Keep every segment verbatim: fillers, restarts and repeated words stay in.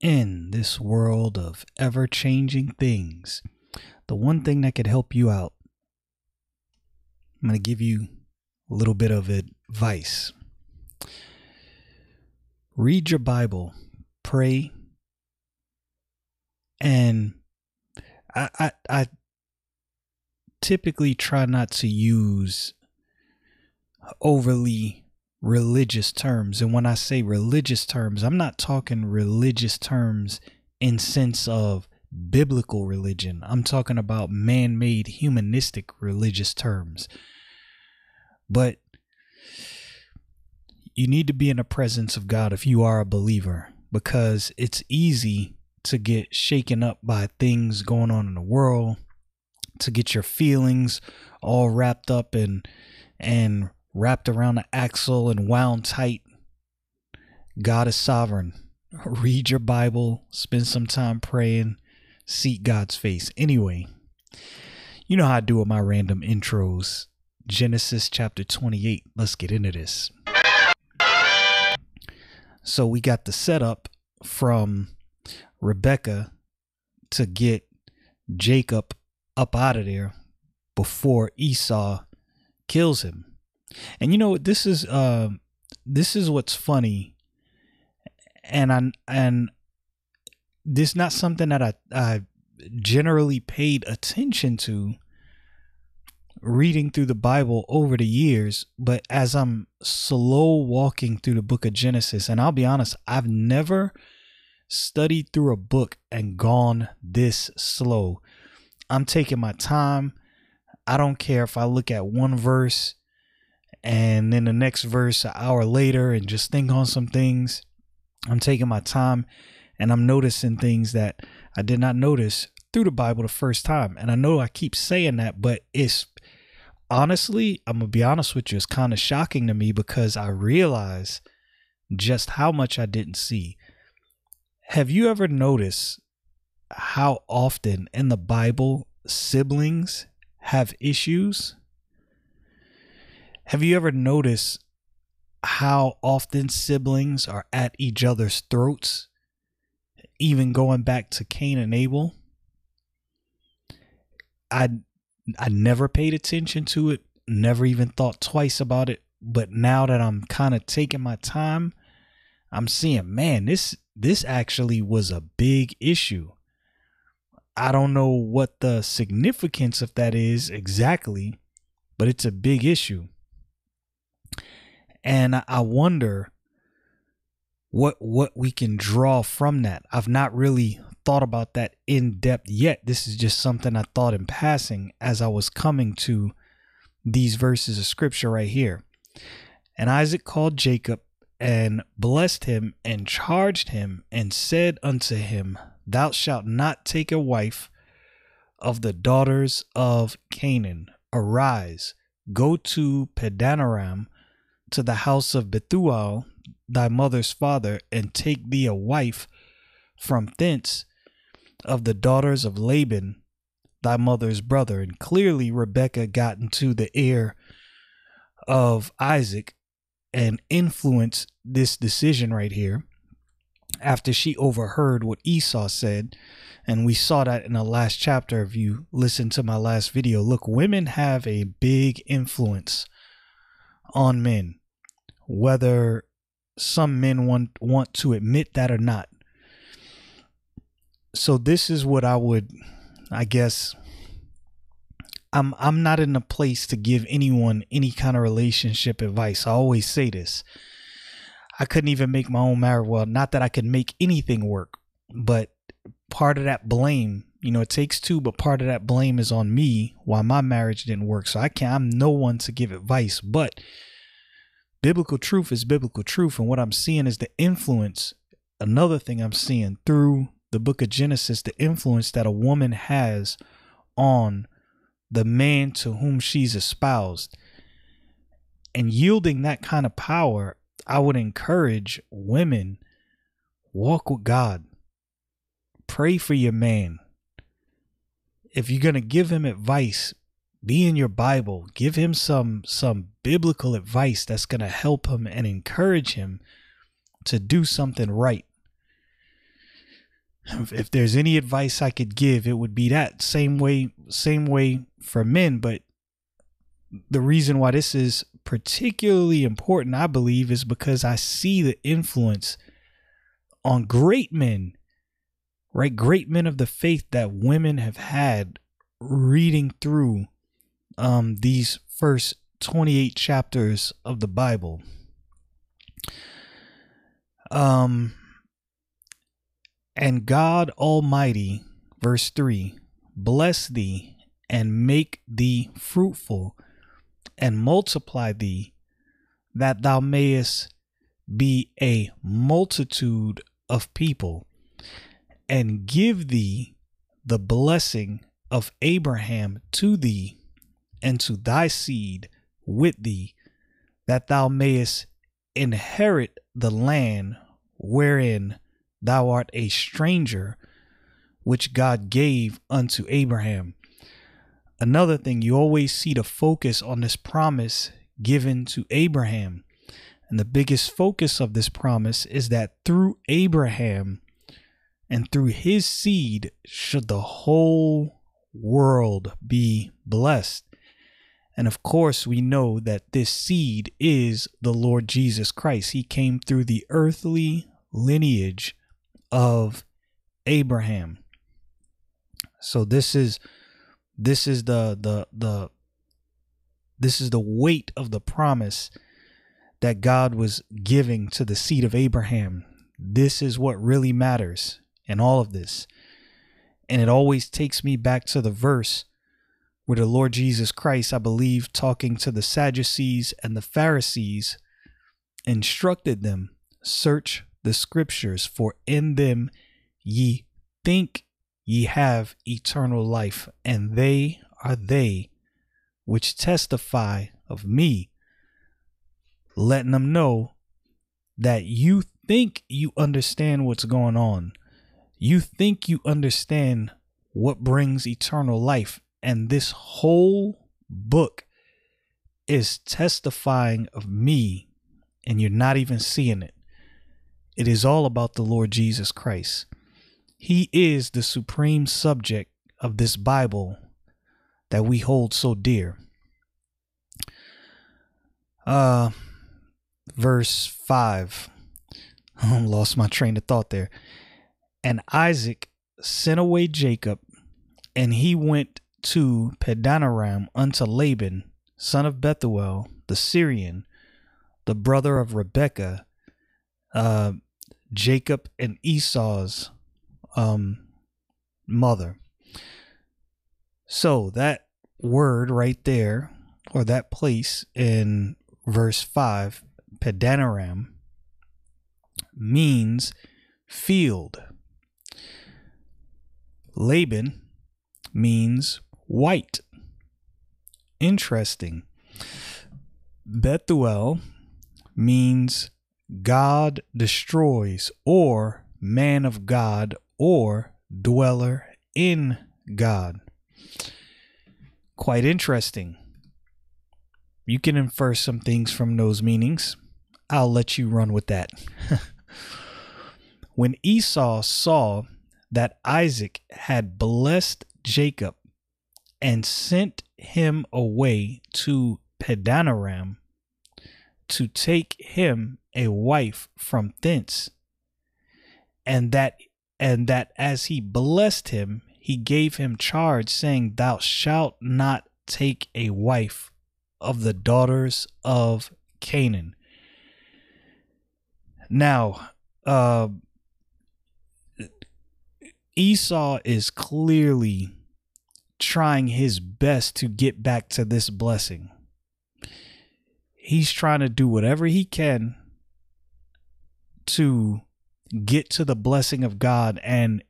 In this world of ever-changing things, the one thing that could help you out, I'm going to give you a little bit of advice. Read your Bible, pray, and I, I, I typically try not to use overly religious terms. And when I say religious terms, I'm not talking religious terms in sense of biblical religion. I'm talking about man-made humanistic religious terms. But you need to be in the presence of God if you are a believer, because it's easy to get shaken up by things going on in the world, to get your feelings all wrapped up and and wrapped around the axle and wound tight. God is sovereign. Read your Bible, spend some time praying, seek God's face. Anyway, you know how I do with my random intros. Genesis chapter twenty-eight. Let's get into this. So we got the setup from Rebecca to get Jacob up out of there before Esau kills him. And you know, this is uh, this is what's funny, and I and this is not something that I I generally paid attention to reading through the Bible over the years. But as I'm slow walking through the book of Genesis, and I'll be honest, I've never studied through a book and gone this slow. I'm taking my time. I don't care if I look at one verse and then the next verse an hour later and just think on some things. I'm taking my time and I'm noticing things that I did not notice through the Bible the first time. And I know I keep saying that, but it's honestly, I'm going to be honest with you, it's kind of shocking to me because I realize just how much I didn't see. Have you ever noticed how often in the Bible siblings have issues? Have you ever noticed how often siblings are at each other's throats, even going back to Cain and Abel? I I never paid attention to it, never even thought twice about it. But now that I'm kind of taking my time, I'm seeing, man, this this actually was a big issue. I don't know what the significance of that is exactly, but it's a big issue. And I wonder what what we can draw from that. I've not really thought about that in depth yet. This is just something I thought in passing as I was coming to these verses of scripture right here. And Isaac called Jacob and blessed him and charged him and said unto him, thou shalt not take a wife of the daughters of Canaan. Arise, go to Padan-aram, to the house of Bethuel, thy mother's father, and take thee a wife from thence of the daughters of Laban, thy mother's brother. And clearly Rebekah got into the ear of Isaac and influenced this decision right here after she overheard what Esau said. And we saw that in the last chapter. If you listen to my last video, look, women have a big influence on men, whether some men want want to admit that or not. So this is what I would, I guess, I'm I'm not in a place to give anyone any kind of relationship advice. I always say this. I couldn't even make my own marriage. Well, not that I could make anything work, but part of that blame you know, it takes two, but part of that blame is on me why my marriage didn't work. So I can't, I'm no one to give advice, but biblical truth is biblical truth. And what I'm seeing is the influence. Another thing I'm seeing through the book of Genesis, the influence that a woman has on the man to whom she's espoused, and yielding that kind of power. I would encourage women, walk with God, pray for your man. If you're going to give him advice, be in your Bible, give him some, some biblical advice that's going to help him and encourage him to do something right. If there's any advice I could give, it would be that same way, same way for men. But the reason why this is particularly important, I believe, is because I see the influence on great men, right? Great men of the faith that women have had reading through um, these first twenty-eight chapters of the Bible. Um, and God Almighty, verse three, bless thee and make thee fruitful and multiply thee, that thou mayest be a multitude of people, and give thee the blessing of Abraham to thee and to thy seed with thee, that thou mayest inherit the land wherein thou art a stranger, which God gave unto Abraham. Another thing, you always see the focus on this promise given to Abraham. And the biggest focus of this promise is that through Abraham and through his seed should the whole world be blessed. And of course, we know that this seed is the Lord Jesus Christ. He came through the earthly lineage of Abraham. So this is this is the the the this is the weight of the promise that God was giving to the seed of Abraham. This is what really matters in all of this. And it always takes me back to the verse where the Lord Jesus Christ, I believe, talking to the Sadducees and the Pharisees, instructed them, search the scriptures, for in them ye think ye have eternal life, and they are they which testify of me. Letting them know that you think you understand what's going on. You think you understand what brings eternal life. And this whole book is testifying of me, and you're not even seeing it. It is all about the Lord Jesus Christ. He is the supreme subject of this Bible that we hold so dear. Uh, verse five. I lost my train of thought there. And Isaac sent away Jacob, and he went to Padan-aram unto Laban, son of Bethuel, the Syrian, the brother of Rebekah, uh, Jacob and Esau's um, mother. So that word right there, or that place in verse five, Padan-aram, means field. Laban means white. Interesting. Bethuel means God destroys, or man of God, or dweller in God. Quite interesting. You can infer some things from those meanings. I'll let you run with that. When Esau saw that Isaac had blessed Jacob and sent him away to Padan-aram to take him a wife from thence, and that and that as he blessed him, he gave him charge, saying, thou shalt not take a wife of the daughters of Canaan. Now, uh, Esau is clearly trying his best to get back to this blessing. He's trying to do whatever he can to get to the blessing of God, and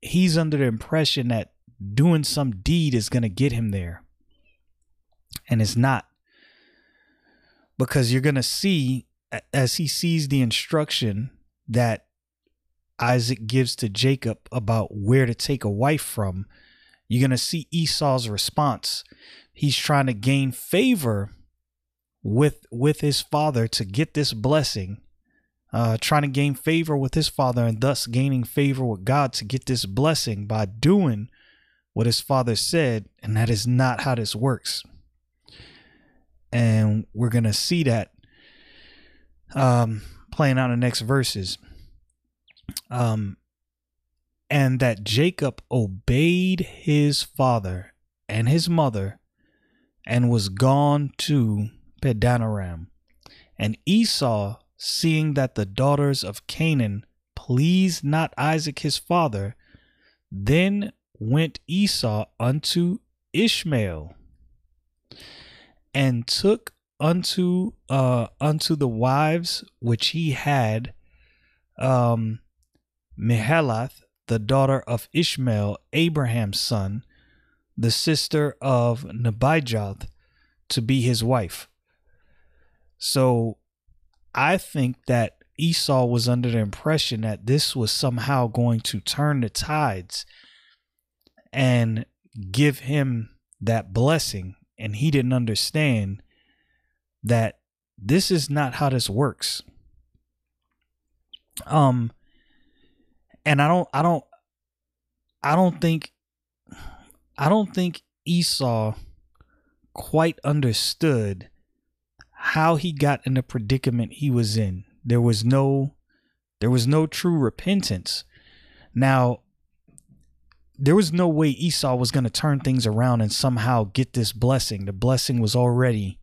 he's under the impression that doing some deed is going to get him there. And it's not, because you're going to see, as he sees the instruction that Isaac gives to Jacob about where to take a wife from, you're going to see Esau's response. He's trying to gain favor with with his father to get this blessing, uh, trying to gain favor with his father and thus gaining favor with God to get this blessing by doing what his father said. And that is not how this works. And we're going to see that um, playing out in the next verses. Um, and that Jacob obeyed his father and his mother and was gone to Padan-aram. And Esau, seeing that the daughters of Canaan pleased not Isaac his father, then went Esau unto Ishmael, and took unto uh unto the wives which he had um Mihalath, the daughter of Ishmael, Abraham's son, the sister of Nebajoth, to be his wife. So I think that Esau was under the impression that this was somehow going to turn the tides and give him that blessing. And he didn't understand that this is not how this works. Um, and I don't, I don't, I don't think, I don't think Esau quite understood how he got in the predicament he was in. There was no, there was no true repentance. Now, there was no way Esau was going to turn things around and somehow get this blessing. The blessing was already,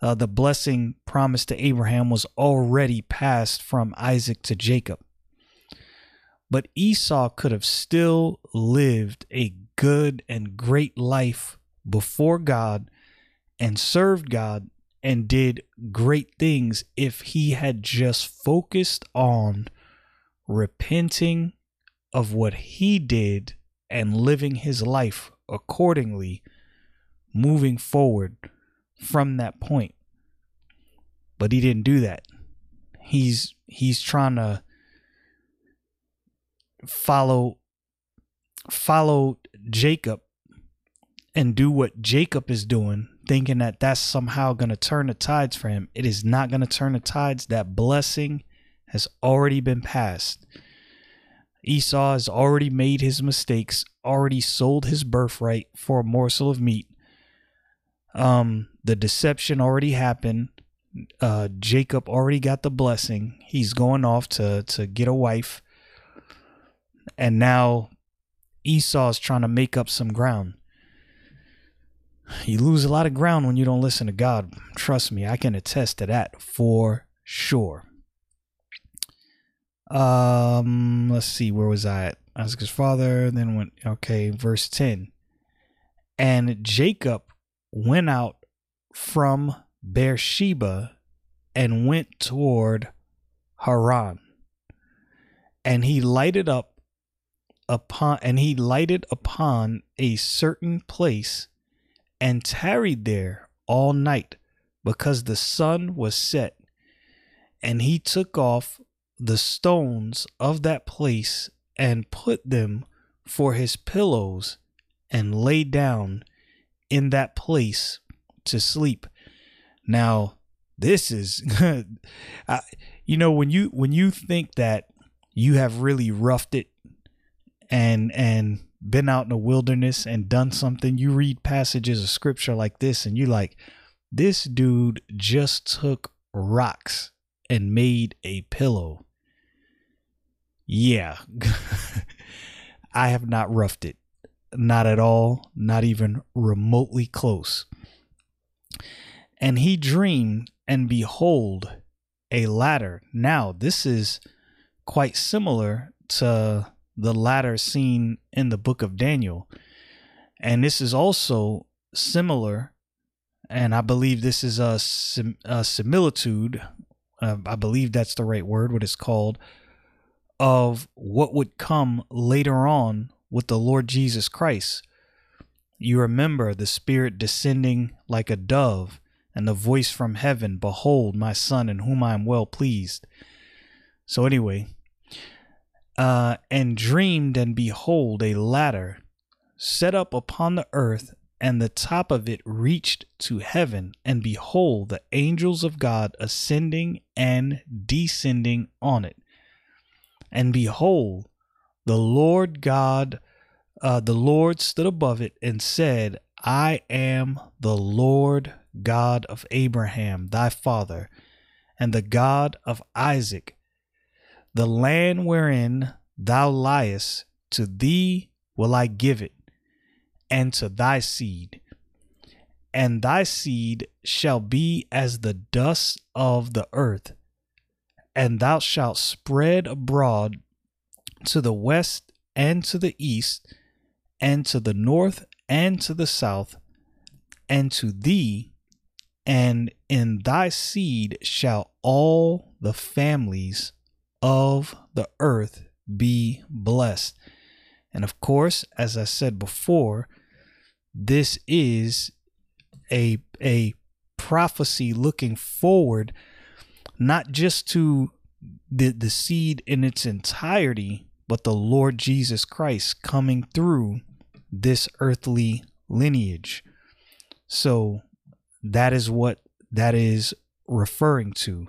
uh, the blessing promised to Abraham was already passed from Isaac to Jacob. But Esau could have still lived a good and great life before God and served God and did great things if he had just focused on repenting of what he did and living his life accordingly, moving forward from that point. But he didn't do that. He's he's trying to follow follow Jacob and do what Jacob is doing, thinking that that's somehow going to turn the tides for him. It is not going to turn the tides. That blessing has already been passed. Esau has already made his mistakes, already sold his birthright for a morsel of meat. Um, the deception already happened. Uh, Jacob already got the blessing. He's going off to, to get a wife. And now Esau's trying to make up some ground. You lose a lot of ground when you don't listen to God. Trust me, I can attest to that for sure. Um, let's see, where was I at? Isaac's father then went, okay, verse ten. And Jacob went out from Beersheba and went toward Haran. And he lighted up upon, and he lighted upon a certain place and tarried there all night because the sun was set. And he took off the stones of that place and put them for his pillows and lay down in that place to sleep. Now, this is, I, you know, when you, when you think that you have really roughed it and, and been out in the wilderness and done something, you read passages of scripture like this and you're like, this dude just took rocks and made a pillow. Yeah. I have not roughed it. Not at all. Not even remotely close. And he dreamed, and behold, a ladder. Now, this is quite similar to the latter seen in the book of Daniel. And this is also similar, and I believe this is a, sim, a similitude, uh, I believe that's the right word, what it's called, of what would come later on with the Lord Jesus Christ. You remember the Spirit descending like a dove, and the voice from heaven, "Behold, my Son, in whom I am well pleased." So anyway, uh, and dreamed, and behold, a ladder set up upon the earth, and the top of it reached to heaven, and behold, the angels of God ascending and descending on it. And behold, the Lord God, uh, the Lord stood above it and said, "I am the Lord God of Abraham, thy father, and the God of Isaac. The land wherein thou liest, to thee will I give it, and to thy seed. And thy seed shall be as the dust of the earth, and thou shalt spread abroad to the west and to the east, and to the north and to the south, and to thee and in thy seed shall all the families of the earth be blessed." And of course, as I said before, this is a, a prophecy looking forward, not just to the, the seed in its entirety, but the Lord Jesus Christ coming through this earthly lineage. So that is what that is referring to.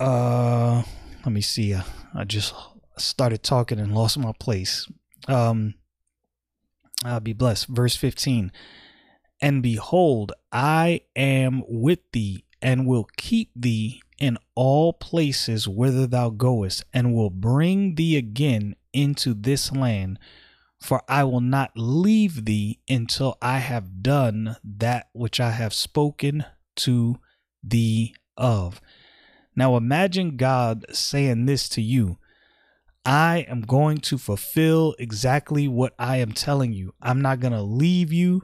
Uh, let me see. I, I just started talking and lost my place. Um, I'll be blessed. Verse fifteen. "And behold, I am with thee, and will keep thee in all places whither thou goest, and will bring thee again into this land. For I will not leave thee until I have done that which I have spoken to thee of." Now imagine God saying this to you: "I am going to fulfill exactly what I am telling you. I'm not going to leave you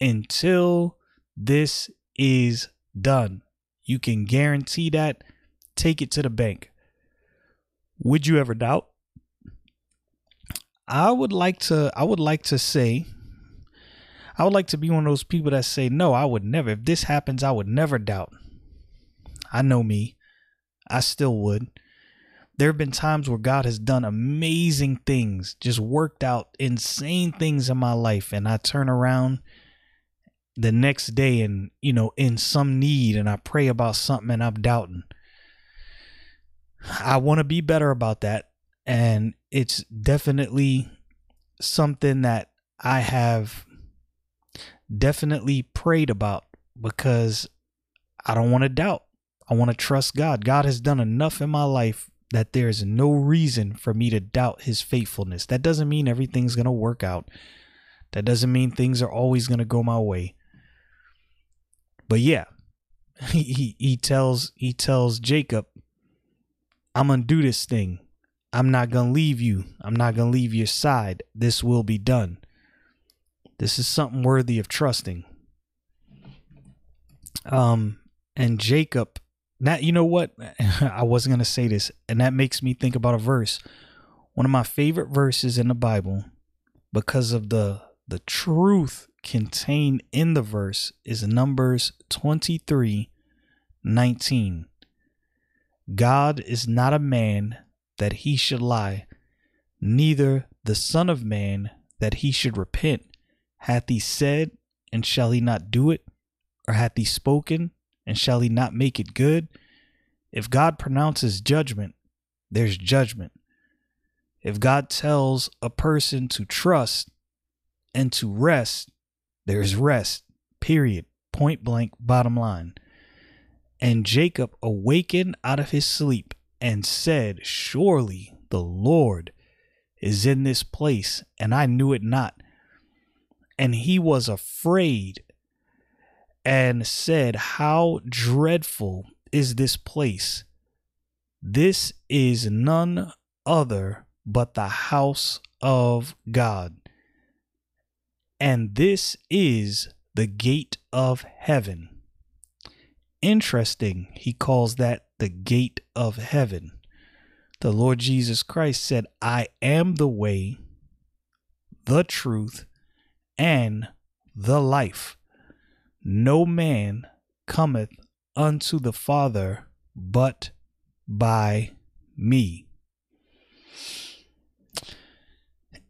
until this is done. You can guarantee that. Take it to the bank." Would you ever doubt? I would like to, I would like to say, I would like to be one of those people that say, no, I would never, if this happens, I would never doubt. I know me. I still would. There have been times where God has done amazing things, just worked out insane things in my life. And I turn around the next day and, you know, in some need, and I pray about something and I'm doubting. I want to be better about that. And it's definitely something that I have definitely prayed about, because I don't want to doubt. I want to trust God. God has done enough in my life that there is no reason for me to doubt his faithfulness. That doesn't mean everything's going to work out. That doesn't mean things are always going to go my way. But yeah, he, he, he tells, he tells Jacob, I'm going to do this thing. I'm not going to leave you. I'm not going to leave your side. This will be done. This is something worthy of trusting. Um, and Jacob, now, you know what? I wasn't going to say this, and that makes me think about a verse. One of my favorite verses in the Bible, because of the, the truth contained in the verse, is Numbers twenty-three nineteen. God is not a man that he should lie, neither the Son of Man that he should repent. Hath he said, and shall he not do it? Or hath he spoken, and shall he not make it good? If God pronounces judgment, there's judgment. If God tells a person to trust and to rest, there's rest, period, point blank, bottom line. And Jacob awakened out of his sleep and said, surely the Lord is in this place, and I knew it not. And he was afraid and said, how dreadful is this place? This is none other but the house of God. And this is the gate of heaven. Interesting, he calls that the gate of heaven. The Lord Jesus Christ said, I am the way, the truth, and the life. No man cometh unto the Father but by me.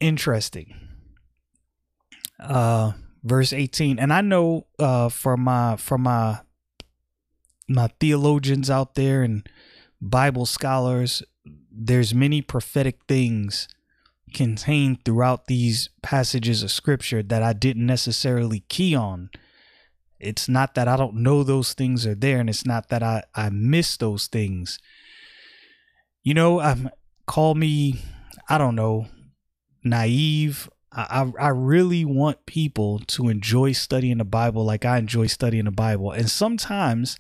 Interesting. Uh, verse eighteen. And I know uh, for my for my my theologians out there and Bible scholars, there's many prophetic things contained throughout these passages of scripture that I didn't necessarily key on. It's not that I don't know those things are there, and it's not that I, I miss those things. You know, I'm, call me, I don't know, naive. I, I, I really want people to enjoy studying the Bible like I enjoy studying the Bible. And sometimes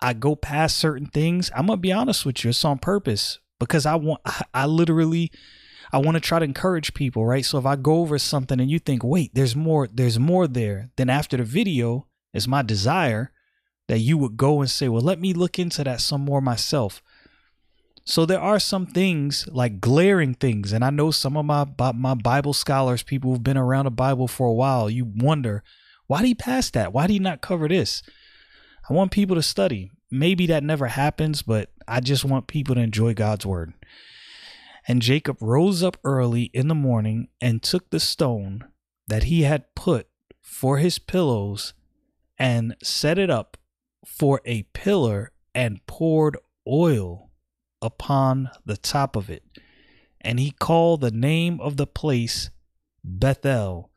I go past certain things. I'm going to be honest with you. It's on purpose because I want, I, I literally, I want to try to encourage people, right? So if I go over something and you think, wait, there's more, there's more there, then after the video, it's my desire that you would go and say, well, let me look into that some more myself. So there are some things, like glaring things. And I know some of my, my Bible scholars, people who've been around the Bible for a while, you wonder, why did he pass that? Why did he not cover this? I want people to study. Maybe that never happens, but I just want people to enjoy God's word. And Jacob rose up early in the morning and took the stone that he had put for his pillows and set it up for a pillar and poured oil upon the top of it. And he called the name of the place Bethel,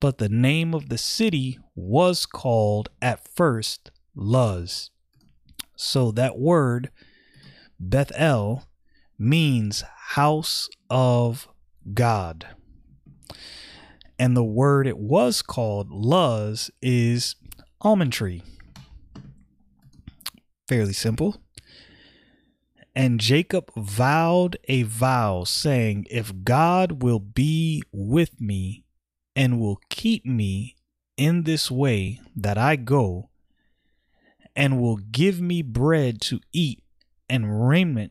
but the name of the city was called at first Luz. So that word Bethel means house of God. And the word it was called, Luz, is almond tree. Fairly simple. And Jacob vowed a vow, saying, if God will be with me and will keep me in this way that I go, and will give me bread to eat and raiment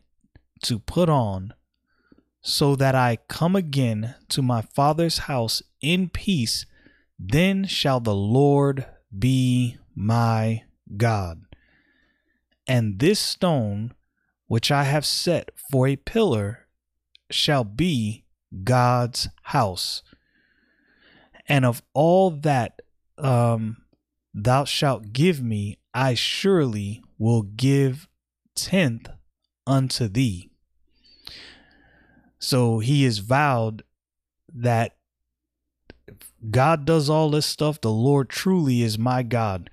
to put on, so that I come again to my father's house in peace, then shall the Lord be my God. And this stone which I have set for a pillar shall be God's house. And of all that um, thou shalt give me, I surely will give tenth unto thee. So he is vowed that God does all this stuff. The Lord truly is my God.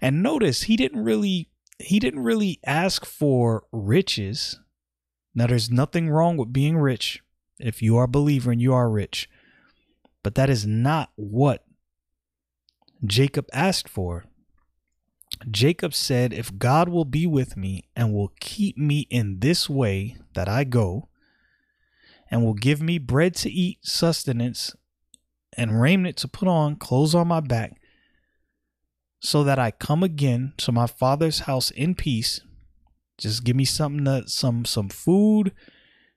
And notice he didn't really, he didn't really ask for riches. Now, there's nothing wrong with being rich. If you are a believer and you are rich, but that is not what Jacob asked for. Jacob said, if God will be with me and will keep me in this way that I go, and will give me bread to eat, sustenance, and raiment to put on, clothes on my back, so that I come again to my father's house in peace. Just give me something to, some, some food,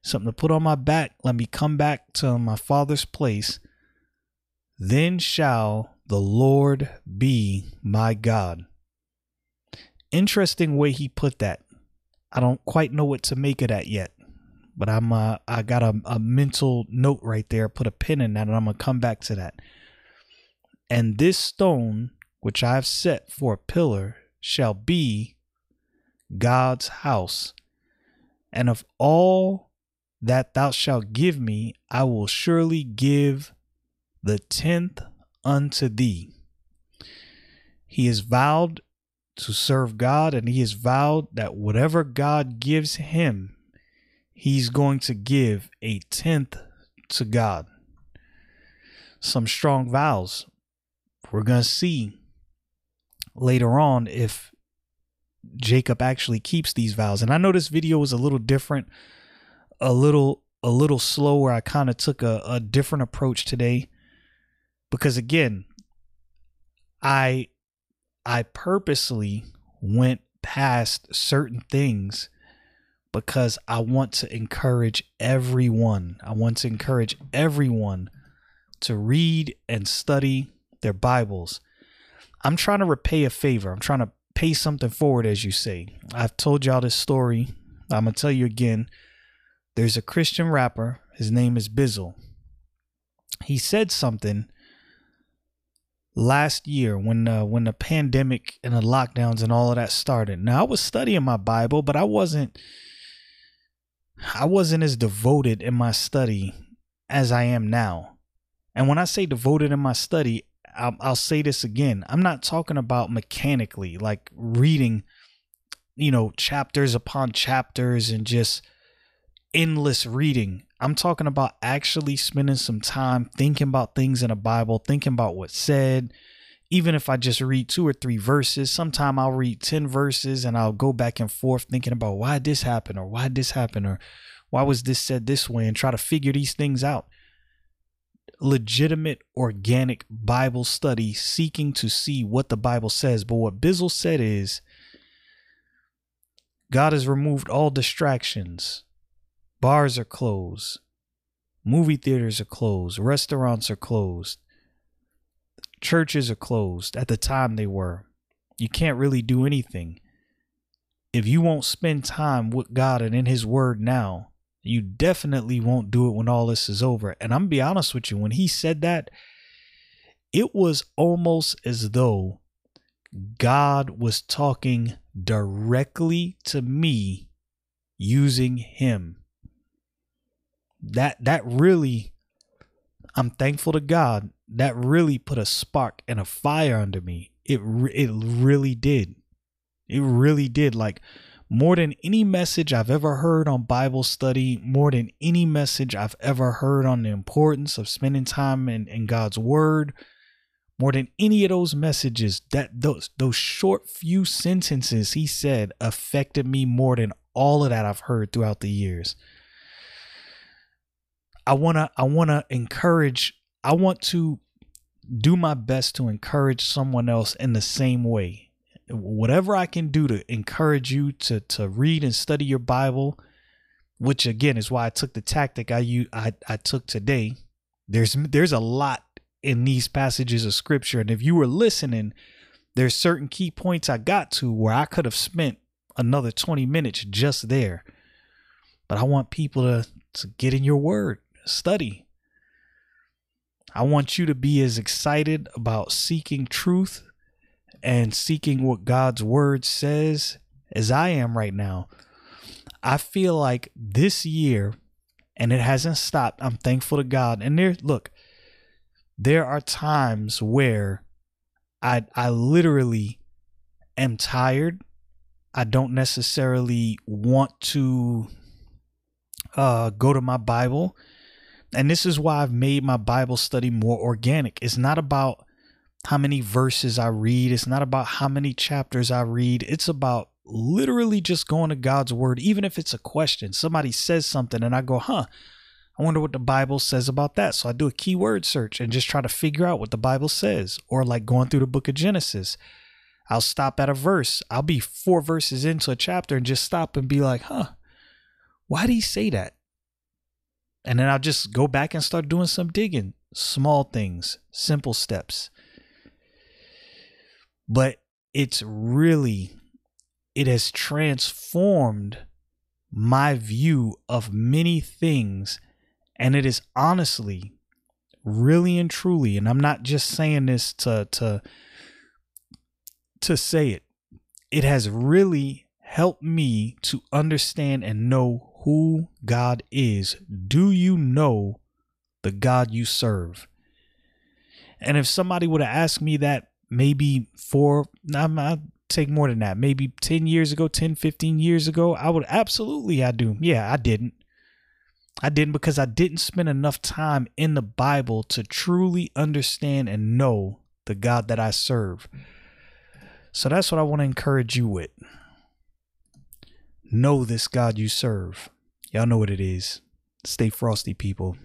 something to put on my back. Let me come back to my father's place. Then shall the Lord be my God. Interesting way he put that. I don't quite know what to make of that yet, but I'm uh, I got a, a mental note right there. Put a pin in that, and I'm gonna come back to that. And this stone which I've set for a pillar shall be God's house. And of all that thou shalt give me, I will surely give the tenth unto thee. He is vowed to serve God, and he has vowed that whatever God gives him, he's going to give a tenth to God. Some strong vows. We're going to see later on if Jacob actually keeps these vows. And I know this video is a little different a little a little slower. I kind of took a, a different approach today because, again, I I purposely went past certain things because I want to encourage everyone. I want to encourage everyone to read and study their Bibles. I'm trying to repay a favor. I'm trying to pay something forward, as you say. I've told y'all this story. I'm going to tell you again. There's a Christian rapper. His name is Bizzle. He said something last year when, uh, when the pandemic and the lockdowns and all of that started. Now, I was studying my Bible, but I wasn't, I wasn't as devoted in my study as I am now. And when I say devoted in my study, I'll, I'll say this again. I'm not talking about mechanically, like reading, you know, chapters upon chapters and just endless reading. I'm talking about actually spending some time thinking about things in the Bible, thinking about what's said. Even if I just read two or three verses, sometime I'll read ten verses and I'll go back and forth thinking about why this happened or why this happened or why was this said this way and try to figure these things out. Legitimate, organic Bible study, seeking to see what the Bible says. But what Bizzle said is God has removed all distractions. Bars are closed. Movie theaters are closed. Restaurants are closed. Churches are closed. At the time they were. You can't really do anything. If you won't spend time with God and in his word now, you definitely won't do it when all this is over. And I'm going to be honest with you. When he said that, it was almost as though God was talking directly to me using him. That that really, I'm thankful to God. That really put a spark and a fire under me. It it really did. It really did. Like, more than any message I've ever heard on Bible study, more than any message I've ever heard on the importance of spending time in, in God's word, more than any of those messages, that those those short few sentences he said affected me more than all of that I've heard throughout the years. I want to I want to encourage. I want to do my best to encourage someone else in the same way. Whatever I can do to encourage you to, to read and study your Bible, which again is why I took the tactic I, I, I took today. There's, there's a lot in these passages of scripture. And if you were listening, there's certain key points I got to where I could have spent another twenty minutes just there. But I want people to, to get in your word, study. I want you to be as excited about seeking truth and seeking what God's word says as I am right now. I feel like this year, and it hasn't stopped. I'm thankful to God. And there, look, there are times where I, I literally am tired. I don't necessarily want to uh, go to my Bible. And this is why I've made my Bible study more organic. It's not about how many verses I read. It's not about how many chapters I read. It's about literally just going to God's word, even if it's a question. Somebody says something and I go, huh, I wonder what the Bible says about that. So I do a keyword search and just try to figure out what the Bible says. Or like going through the book of Genesis, I'll stop at a verse. I'll be four verses into a chapter and just stop and be like, huh, why did he say that? And then I'll just go back and start doing some digging. Small things, simple steps. But it's really, it has transformed my view of many things. And it is honestly, really and truly, and I'm not just saying this to, to, to say it, it has really helped me to understand and know who God is. Do you know the God you serve? And if somebody would have asked me that, maybe four, I'm, I'll take more than that. Maybe ten years ago, ten, fifteen years ago, I would absolutely, I do. Yeah, I didn't. I didn't because I didn't spend enough time in the Bible to truly understand and know the God that I serve. So that's what I want to encourage you with. Know this God you serve. Y'all know what it is. Stay frosty, people.